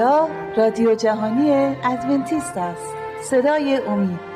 اینجا رادیو جهانی ادونتیست است، صدای امید.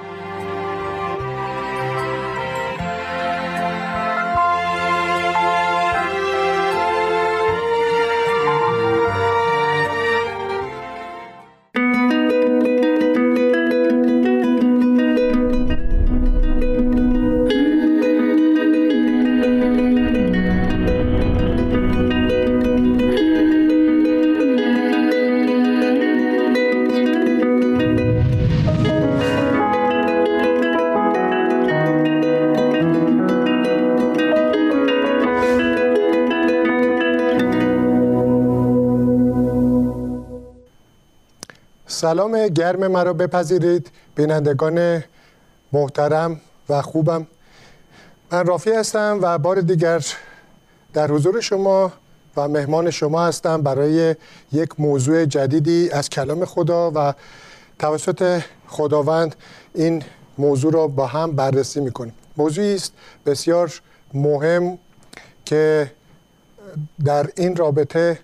سلام گرم مرا بپذیرید بینندگان محترم و خوبم. من رافی هستم و بار دیگر در حضور شما و مهمان شما هستم برای یک موضوع جدیدی از کلام خدا و توسط خداوند این موضوع را با هم بررسی می‌کنیم. موضوعی است بسیار مهم که در این رابطه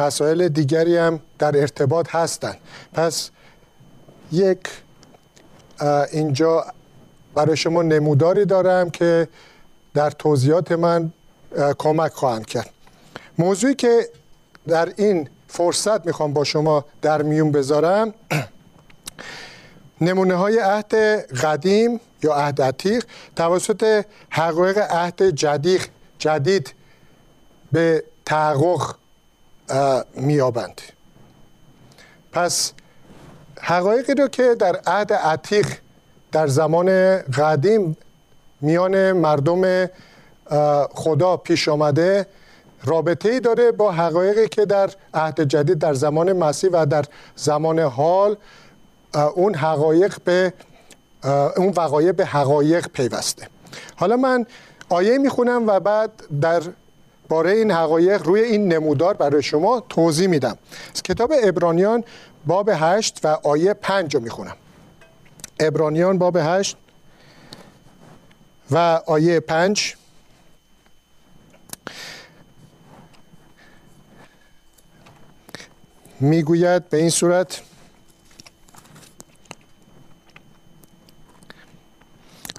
مسائل دیگری هم در ارتباط هستند. پس یک اینجا برای شما نموداری دارم که در توضیحات من کمک خواهند کرد. موضوعی که در این فرصت میخوام با شما در میون بذارم نمونه های عهد قدیم یا عهد عتیق توسط حقایق عهد جدید به تحقق میابند. پس حقایقی رو که در عهد عتیق در زمان قدیم میان مردم خدا پیش آمده رابطه‌ای داره با حقایقی که در عهد جدید در زمان مسیح و در زمان حال اون حقایق به اون وقایع به حقایق پیوسته. حالا من آیه میخونم و بعد در باره این حقایق روی این نمودار برای شما توضیح میدم. از کتاب عبرانیان باب 8 و آیه 5 رو میخونم. عبرانیان باب 8 و آیه 5. میگوید به این صورت: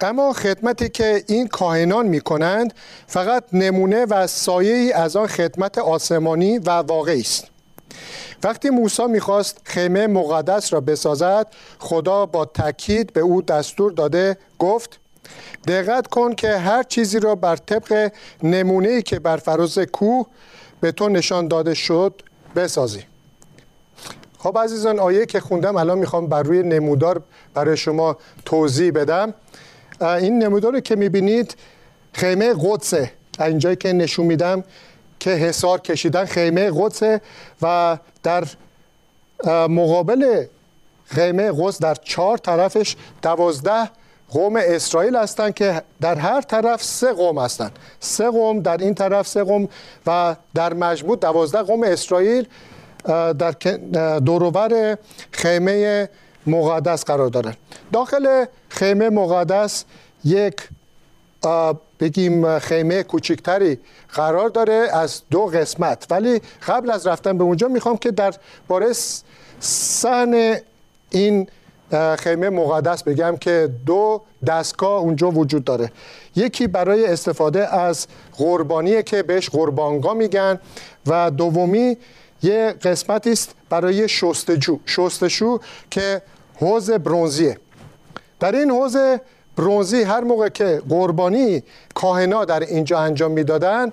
اما خدمتی که این کاهنان می‌کنند فقط نمونه و سایه‌ای از آن خدمت آسمانی و واقعی است. وقتی موسی می‌خواست خیمه مقدس را بسازد، خدا با تأکید به او دستور داده، گفت: دقت کن که هر چیزی را بر طبق نمونه‌ای که بر فراز کوه به تو نشان داده شد بسازی. خب عزیزان، آیه که خوندم الان می‌خوام بر روی نمودار برای شما توضیح بدم. این نمودار که میبینید خیمه قدسه. اینجایی که نشون میدم که حصار کشیدن خیمه قدسه و در مقابل خیمه قدس در 4 طرفش 12 قوم اسرائیل هستند که در هر طرف 3 قوم هستند. 3 قوم در این طرف، 3 قوم و در مجموع 12 قوم اسرائیل در دوروبر خیمه مقدس قرار دارن. داخل خیمه مقدس یک بگیم خیمه کوچکتری قرار داره از 2 قسمت، ولی قبل از رفتن به اونجا میخوام که در باره صحن این خیمه مقدس بگم که 2 دستگاه اونجا وجود داره. یکی برای استفاده از قربانیه که بهش قربانگاه میگن و دومی یه قسمتی است برای شستشو که حوض برنزیه. در این حوض برنزی هر موقع که قربانی کاهنا در اینجا انجام میدادن،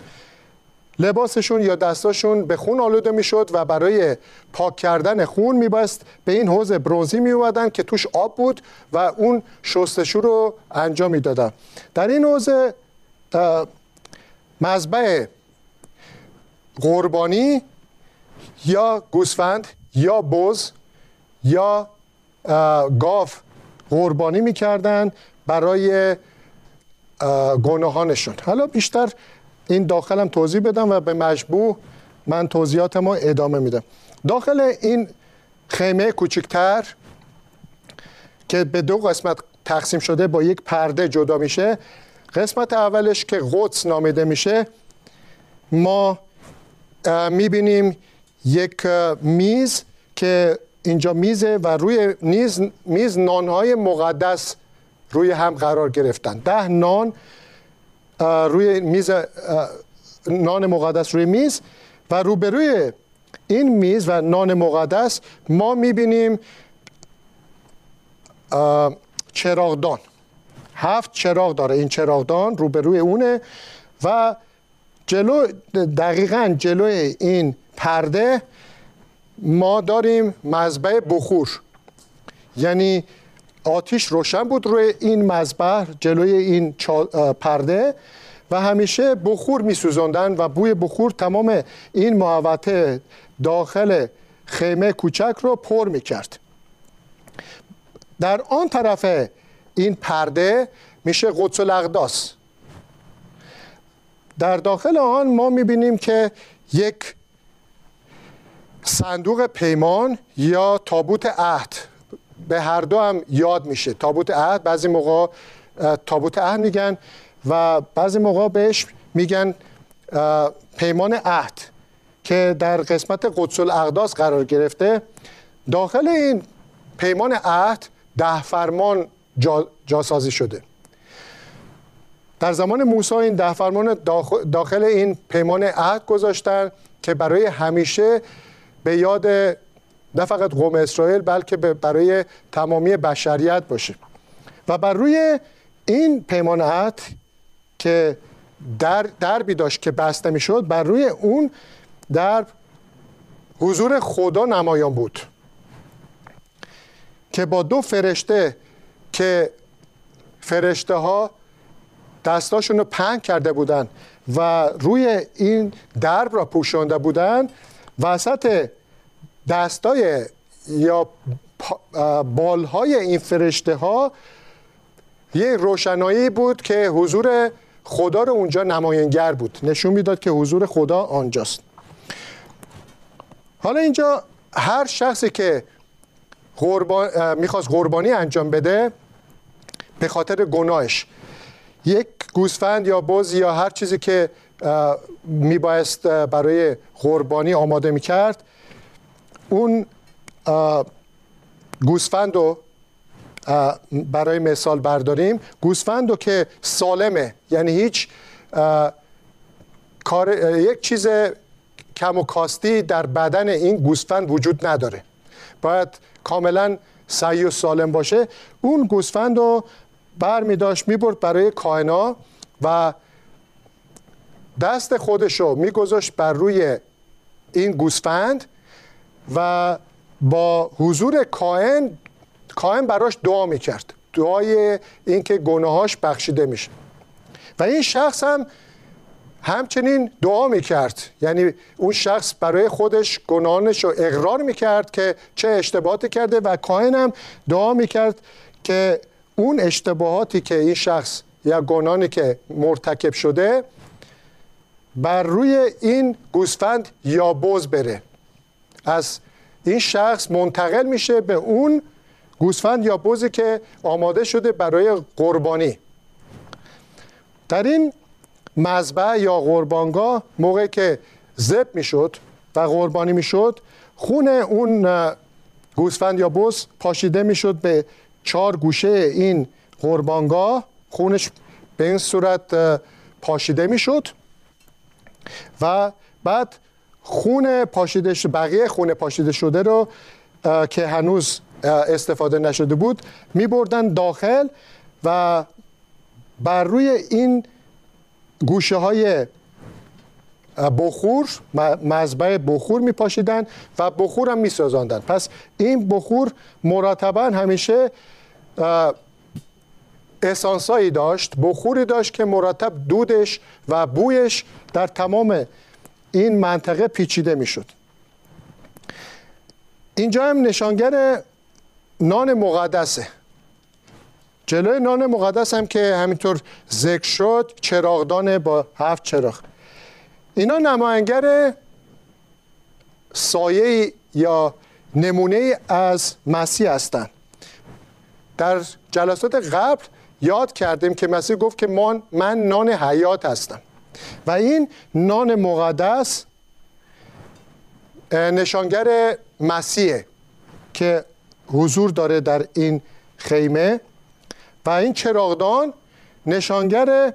لباسشون یا دستاشون به خون آلوده میشد و برای پاک کردن خون میبایست به این حوض برنزی میومدن که توش آب بود و اون شستشو رو انجام میدادن. در این حوض مذبح قربانی یا گوسفند یا بز یا گاو قربانی میکردن برای گناهانشون. حالا بیشتر این داخلم توضیح بدم و به مجموع من توضیحات ما ادامه میدم. داخل این خیمه کوچکتر که به 2 قسمت تقسیم شده با یک پرده جدا میشه، قسمت اولش که قدس نامیده میشه، ما میبینیم یک میز که اینجا میزه و روی میز نانهای مقدس روی هم قرار گرفتن. 10 نان روی میز، نان مقدس روی میز، و روبروی این میز و نان مقدس ما میبینیم چراغدان. 7 چراغ داره این چراغدان، روبروی اونه و دقیقاً جلوی این پرده ما داریم مذبح بخور، یعنی آتش روشن بود روی این مذبح جلوی این پرده و همیشه بخور میسوزاندن و بوی بخور تمام این محوطه داخل خیمه کوچک رو پر میکرد. در آن طرف این پرده میشه قدس الاقداس. در داخل آن ما میبینیم که یک صندوق پیمان یا تابوت عهد، به هر دو هم یاد میشه. تابوت عهد بعضی موقع تابوت عهد میگن و بعضی موقع بهش میگن پیمان عهد، که در قسمت قدس الاقداس قرار گرفته. داخل این پیمان عهد 10 فرمان جاسازی شده. در زمان موسی این 10 فرمان داخل این پیمان عهد گذاشتن که برای همیشه به یاد نه فقط قوم اسرائیل بلکه برای تمامی بشریت باشه. و بر روی این پیمان عهد که دربی داشت که بسته می شد، بر روی اون در حضور خدا نمایان بود که با 2 فرشته که فرشته ها دستاشون رو پهن کرده بودن و روی این درب را پوشانده بودن، وسط دستای یا بالهای این فرشته ها یه روشنایی بود که حضور خدا رو اونجا نماینگر بود، نشون میداد که حضور خدا آنجاست. حالا اینجا هر شخصی که میخواست قربانی انجام بده به خاطر گناهش، یک گوسفند یا بز یا هر چیزی که میبایست برای قربانی آماده میکرد، اون گوسفند رو برای مثال برداریم، گوسفند رو که سالمه، یعنی هیچ یک چیز کم و کاستی در بدن این گوسفند وجود نداره، باید کاملا صحیح و سالم باشه، اون گوسفند رو برمی داشت میبرد برای کاهنا و دست خودش رو میگذاشت بر روی این گوسفند و با حضور کاهن براش دعا میکرد، دعای اینکه گناهاش بخشیده میشه. و این شخص هم همچنین دعا میکرد، یعنی اون شخص برای خودش گناهانش رو اقرار میکرد که چه اشتباهاتی کرده و کاهن هم دعا میکرد که اون اشتباهاتی که این شخص یا گناهانی که مرتکب شده بر روی این گوسفند یا بز بره، از این شخص منتقل میشه به اون گوسفند یا بزی که آماده شده برای قربانی. در این مذبح یا قربانگاه موقعی که ذبح میشد و قربانی میشد، خون اون گوسفند یا بز پاشیده میشد به 4 گوشه این قربانگاه، خونش به این صورت پاشیده میشد و بعد بقیه خون پاشیده شده رو که هنوز استفاده نشده بود می بردن داخل و بر روی این گوشه های بخور، مذبح بخور می پاشیدن و بخور هم می سازاندن. پس این بخور مرتبا همیشه اسانسایی داشت، بخوری داشت که مرتب دودش و بویش در تمام این منطقه پیچیده میشد. اینجا هم نشانگر نان مقدسه. جلوی نان مقدس هم که همینطور ذکر شد، چراغدان با 7 چراغ. اینا نماینگر سایه یا نمونه از مسیح هستند. در جلسات قبل یاد کردیم که مسیح گفت که من نان حیات هستم و این نان مقدس نشانگر مسیحه که حضور داره در این خیمه و این چراغدان نشانگر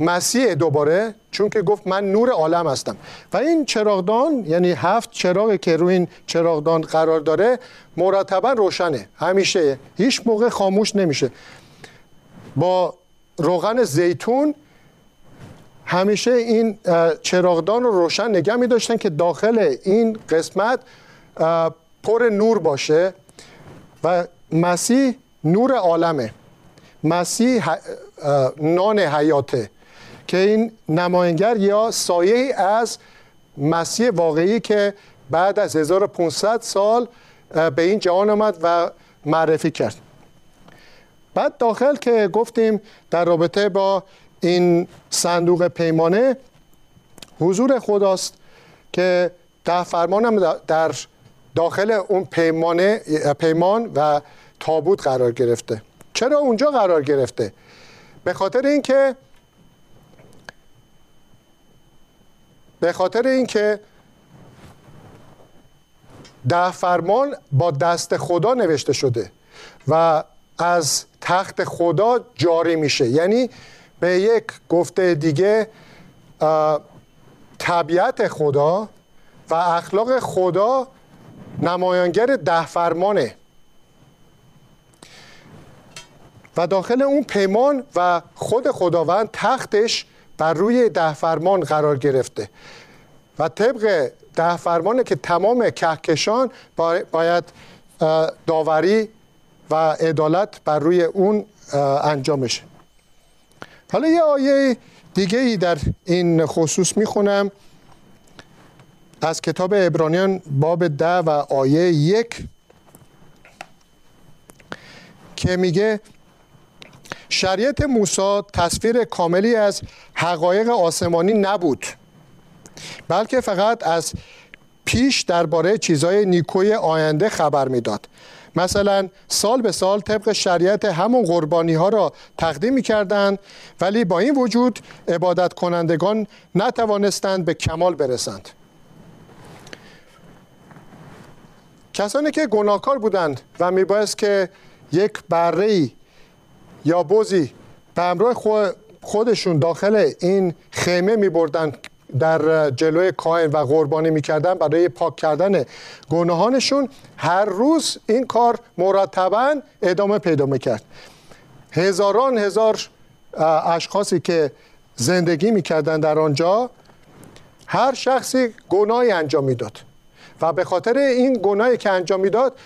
مسیح دوباره، چون که گفت من نور عالم هستم. و این چراغدان، یعنی 7 چراغی که روی این چراغدان قرار داره مرتبا روشنه، همیشه، هیچ موقع خاموش نمیشه، با روغن زیتون همیشه این چراغدان رو روشن نگه می داشتن که داخل این قسمت پر نور باشه. و مسیح نور عالمه، مسیح نان حیاته که این نماینگر یا سایه از مسیح واقعی که بعد از 1500 سال به این جهان آمد و معرفی کرد. بعد داخل که گفتیم در رابطه با این صندوق پیمانه حضور خداست که ده فرمان هم در داخل اون پیمان و تابوت قرار گرفته. چرا اونجا قرار گرفته؟ به خاطر اینکه ده فرمان با دست خدا نوشته شده و از تخت خدا جاری میشه. یعنی به یک گفته دیگه طبیعت خدا و اخلاق خدا نمایانگر ده فرمانه و داخل اون پیمان و خود خداوند تختش بر روی ده فرمان قرار گرفته و طبق ده فرمانه که تمام کهکشان باید داوری و عدالت بر روی اون انجامش. حالا یه آیه دیگه ای در این خصوص میخونم از کتاب عبرانیان باب 10 و آیه 1 که میگه شریعت موسی تصویر کاملی از حقایق آسمانی نبود، بلکه فقط از پیش درباره چیزهای نیکوی آینده خبر میداد. مثلا سال به سال طبق شریعت همون قربانی ها را تقدیم می کردند، ولی با این وجود عبادت کنندگان نتوانستند به کمال برسند. کسانی که گناهکار بودند و می بایست که یک بره‌ای یا بزی به همراه خودشون داخل این خیمه می بردن، در جلوی کاهن و قربانی می کردن برای پاک کردن گناهانشون. هر روز این کار مرتبا ادامه پیدا می کرد. هزاران هزار اشخاصی که زندگی می کردن در آنجا، هر شخصی گناهی انجام می داد و به خاطر این گناهی که انجام می داد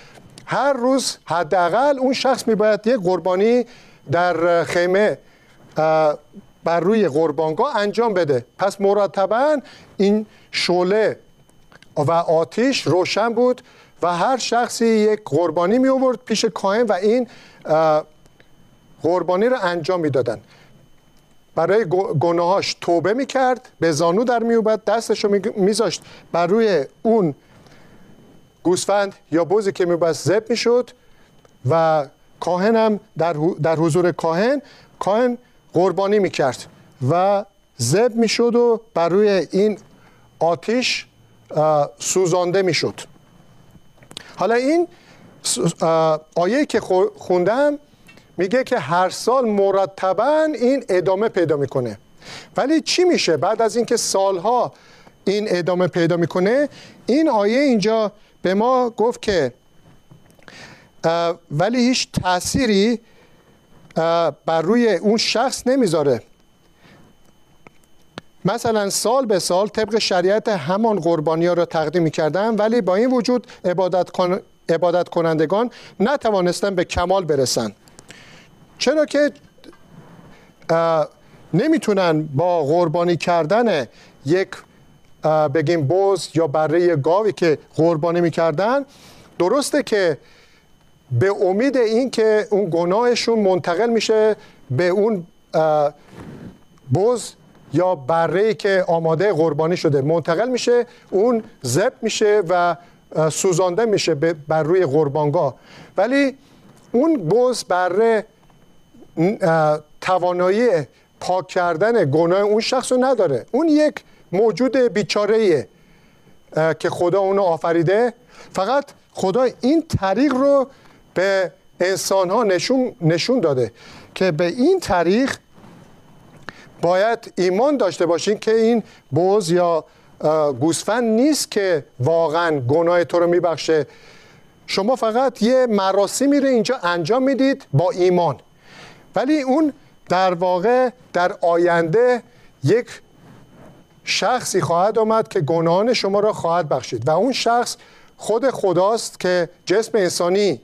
هر روز حداقل اون شخص می باید یک قربانی در خیمه بر روی قربانگاه انجام بده. پس مرتبا این شعله و آتش روشن بود و هر شخصی یک قربانی می آورد پیش کاهن و این قربانی را انجام می دادن. برای گناهاش توبه می کرد، به زانو در می اومد، دستش رو می زاشت بر روی اون گوسفند یا بزی که می بست ذبح می شد و کاهن هم در حضور کاهن قربانی میکرد و ذبح میشد و بر روی این آتش سوزانده میشد. حالا این آیه که خوندم میگه که هر سال مرتبا این ادامه پیدا میکنه. ولی چی میشه بعد از اینکه سالها این ادامه پیدا میکنه؟ این آیه اینجا به ما گفت که ولی هیچ تأثیری بر روی اون شخص نمیذاره. مثلا سال به سال طبق شریعت همان قربانی ها را تقدیم میکردن، ولی با این وجود عبادت کنندگان نتوانستن به کمال برسن، چرا که نمیتونن با قربانی کردن یک بگیم بز یا بره گاوی که قربانی میکردن، درسته که به امید این که اون گناهشون منتقل میشه به اون بز یا بره‌ای که آماده قربانی شده، منتقل میشه، اون ذبح میشه و سوزانده میشه بر روی قربانگاه، ولی اون بز، بره توانایی پاک کردن گناه اون شخص رو نداره. اون یک موجود بیچاره‌ایه که خدا اونو آفریده، فقط خدا این طریق رو به انسان‌ها نشون داده که به این طریق باید ایمان داشته باشین که این بز یا گوسفند نیست که واقعا گناه تو رو میبخشه. شما فقط یه مراسمی رو اینجا انجام میدید با ایمان، ولی اون در واقع در آینده یک شخصی خواهد آمد که گناهان شما را خواهد بخشید و اون شخص خود خداست که جسم انسانی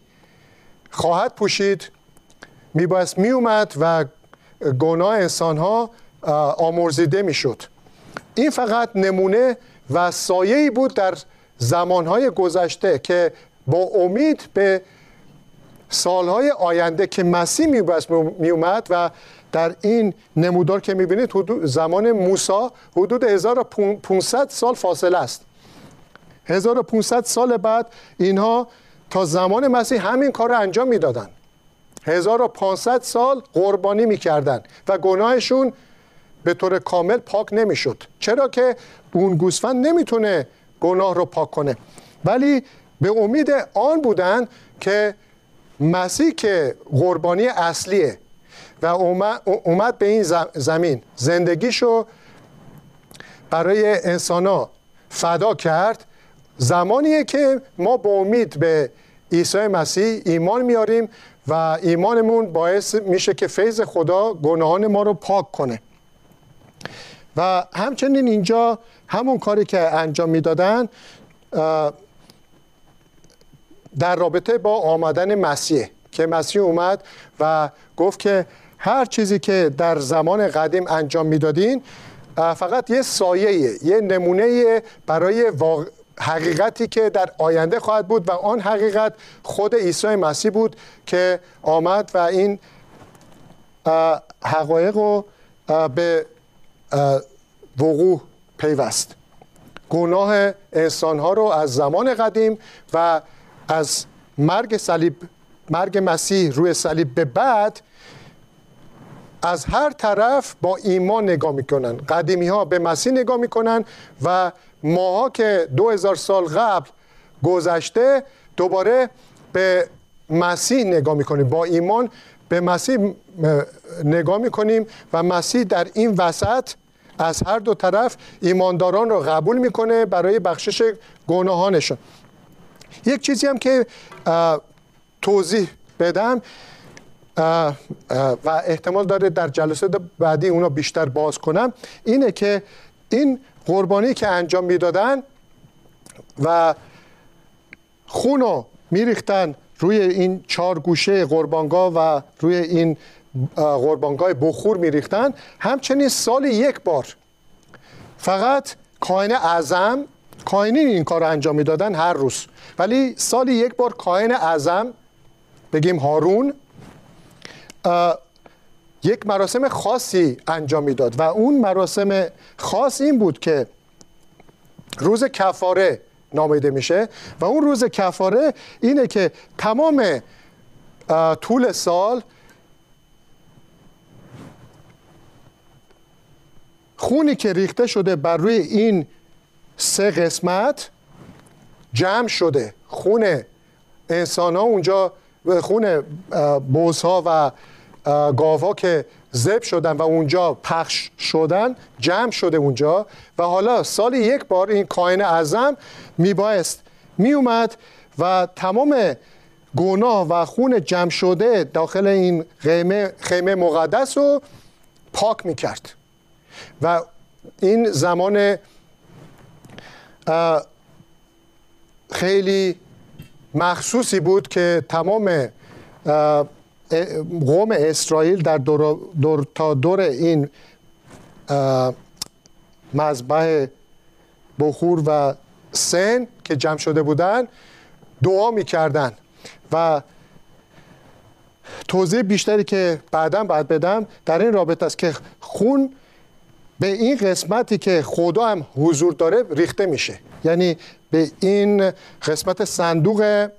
خواهد پوشید، میبایست میومد و گناه انسانها آمرزیده میشد. این فقط نمونه و سایه‌ای بود در زمانهای گذشته که با امید به سالهای آینده که مسیح میومد و در این نمودار که میبینید زمان موسی حدود 1500 سال فاصله است. 1500 سال بعد اینها تا زمان مسیح همین کار رو انجام میدادن. 1500 سال قربانی میکردن و گناهشون به طور کامل پاک نمیشد، چرا که اون گوسفند نمیتونه گناه رو پاک کنه. ولی به امید آن بودن که مسیح که قربانی اصلیه و اومد به این زمین، زندگیشو برای انسانا فدا کرد، زمانیه که ما با امید به عیسی مسیح ایمان میاریم و ایمانمون باعث میشه که فیض خدا گناهان ما رو پاک کنه. و همچنین اینجا همون کاری که انجام میدادن در رابطه با آمدن مسیح، که مسیح اومد و گفت که هر چیزی که در زمان قدیم انجام میدادین فقط یه سایه، یه نمونه برای حقیقتی که در آینده خواهد بود و آن حقیقت خود عیسی مسیح بود که آمد و این حقایق رو به وقوع پیوست. گناه انسانها رو از زمان قدیم و از مرگ مسیح روی صلیب به بعد از هر طرف با ایمان نگاه میکنن. قدیمی ها به مسیح نگاه میکنن و ماها که 2000 سال قبل گذشته دوباره به مسیح نگاه میکنیم، با ایمان به مسیح نگاه میکنیم و مسیح در این وسط از هر دو طرف ایمانداران رو قبول میکنه برای بخشش گناهانشون. یک چیزی هم که توضیح بدم و احتمال داره در جلسه بعدی اونا بیشتر باز کنم، اینه که این قربانی که انجام میدادن و خون رو میریختن روی این چهار گوشه قربانگاه و روی این قربانگاه بخور میریختن، همچنین سال یک بار فقط کاهن اعظم، کاهنین این کار رو انجام میدادن هر روز، ولی سال یک بار کاهن اعظم، بگیم هارون، یک مراسم خاصی انجام میداد و اون مراسم خاص این بود که روز کفاره نامیده میشه و اون روز کفاره اینه که تمام طول سال خونی که ریخته شده بر روی این سه قسمت جمع شده، خون انسان ها اونجا، خون بزها و گاوا که ذبح شدن و اونجا پخش شدن جمع شده اونجا و حالا سال یک بار این کاهن اعظم میبایست میومد و تمام گناه و خون جمع شده داخل این خیمه مقدس رو پاک میکرد و این زمان خیلی مخصوصی بود که تمام قوم اسرائیل در دور تا دور این مذبح بخور و سن که جمع شده بودن دعا میکردن. و توضیح بیشتری که بعداً باید بدم در این رابطه است که خون به این قسمتی که خدا هم حضور داره ریخته میشه، یعنی به این قسمت صندوق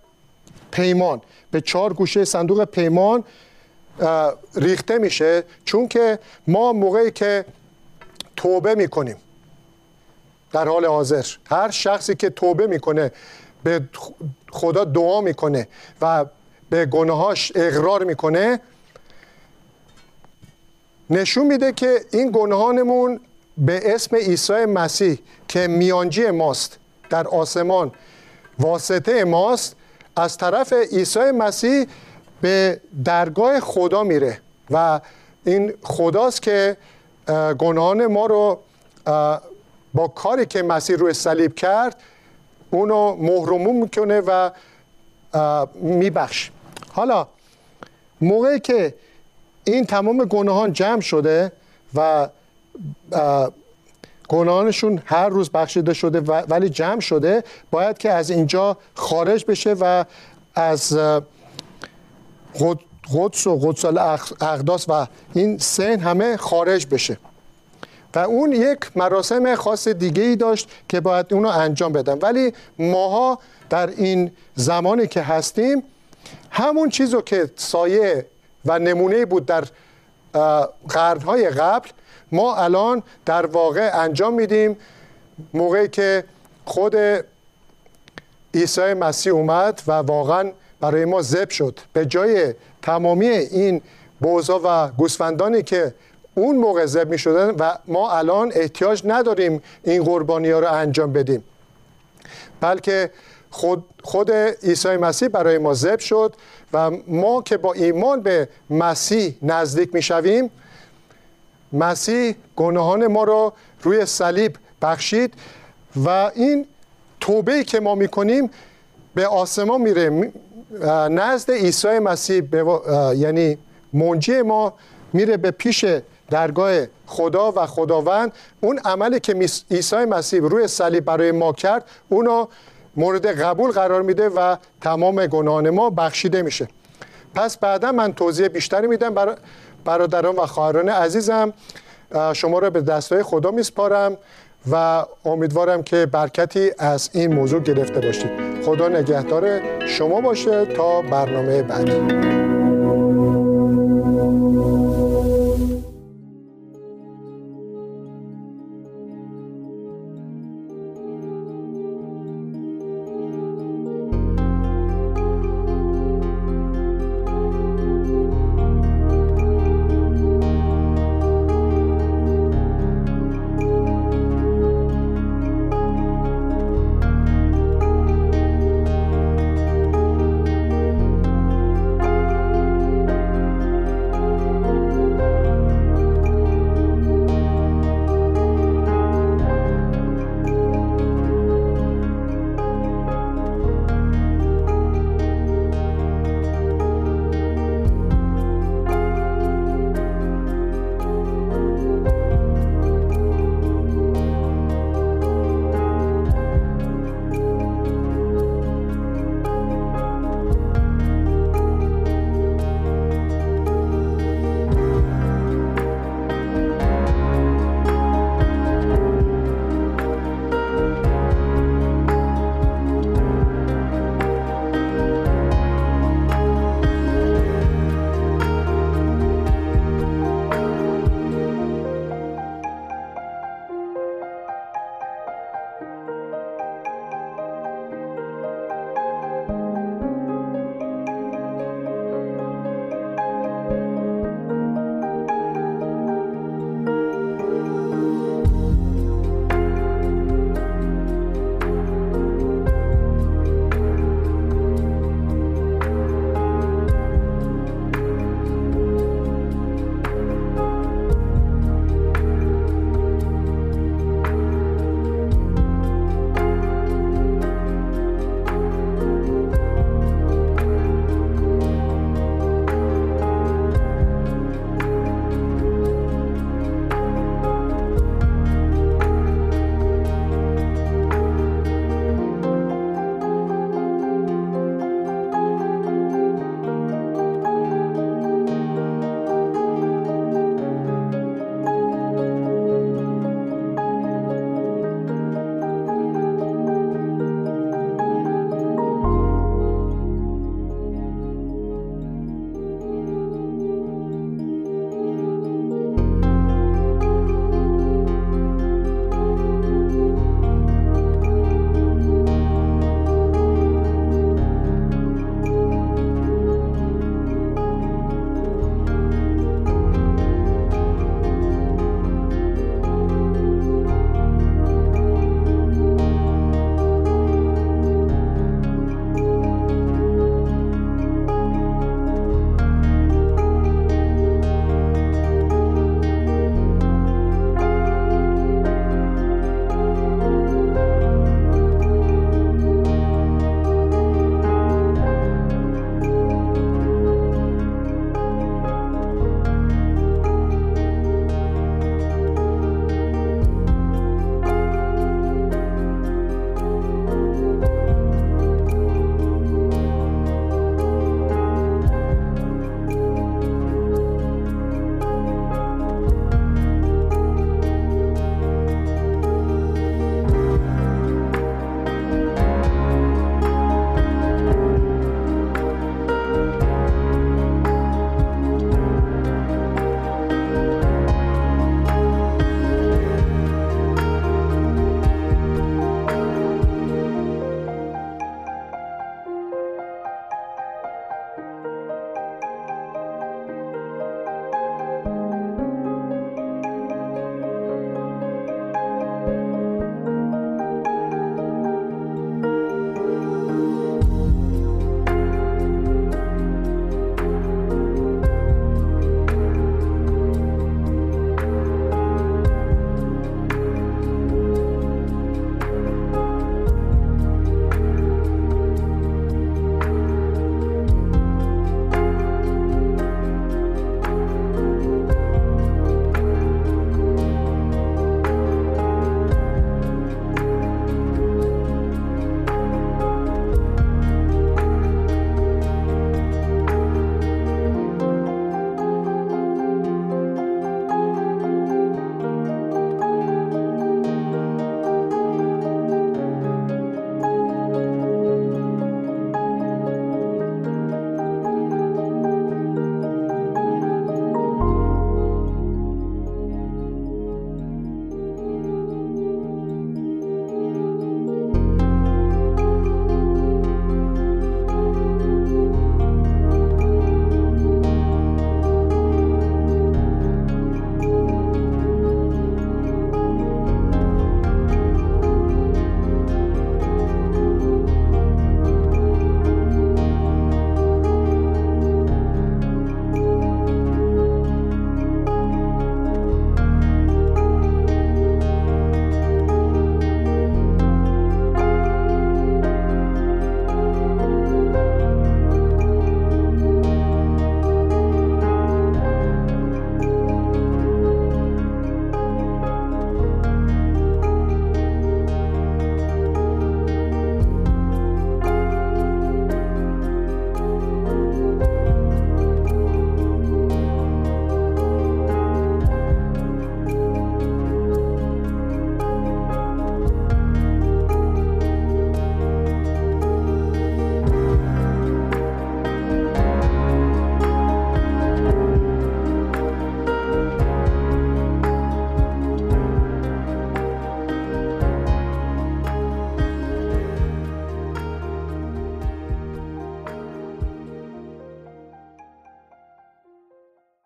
پیمان، به چهار گوشه صندوق پیمان ریخته میشه، چون که ما موقعی که توبه میکنیم در حال حاضر. هر شخصی که توبه میکنه، به خدا دعا میکنه و به گناهاش اقرار میکنه، نشون میده که این گناهانمون به اسم عیسی مسیح که میانجی ماست در آسمان، واسطه ماست، از طرف عیسی مسیح به درگاه خدا میره و این خداست که گناهان ما رو با کاری که مسیح روی صلیب کرد اونو محروم میکنه و میبخش. حالا موقعی که این تمام گناهان جمع شده و گناهانشون هر روز بخشیده شده ولی جمع شده، باید که از اینجا خارج بشه و از قدس و قدس الاقداس و این سن همه خارج بشه و اون یک مراسم خاص دیگه ای داشت که باید اونو انجام بدن. ولی ماها در این زمانی که هستیم، همون چیزو که سایه و نمونه بود در قرنهای قبل، ما الان در واقع انجام میدیم. موقعی که خود عیسی مسیح اومد و واقعا برای ما ذبح شد، به جای تمامی این بوزا و گوسفندانی که اون موقع ذبح میشدن و ما الان احتیاج نداریم این قربانی ها رو انجام بدیم، بلکه خود عیسی مسیح برای ما ذبح شد و ما که با ایمان به مسیح نزدیک میشویم، مسیح گناهان ما رو روی صلیب بخشید و این توبه‌ای که ما میکنیم به آسمان میره، نزد عیسی مسیح، یعنی منجی ما، میره به پیش درگاه خدا و خداوند. اون عملی که عیسی مسیح روی صلیب برای ما کرد، اونو مورد قبول قرار میده و تمام گناهان ما بخشیده میشه. پس بعدا من توضیح بیشتری میدم. برادران و خواهران عزیزم، شما را به دستای خدا میسپارم و امیدوارم که برکتی از این موضوع گرفته باشید. خدا نگهدار شما باشه تا برنامه بعد.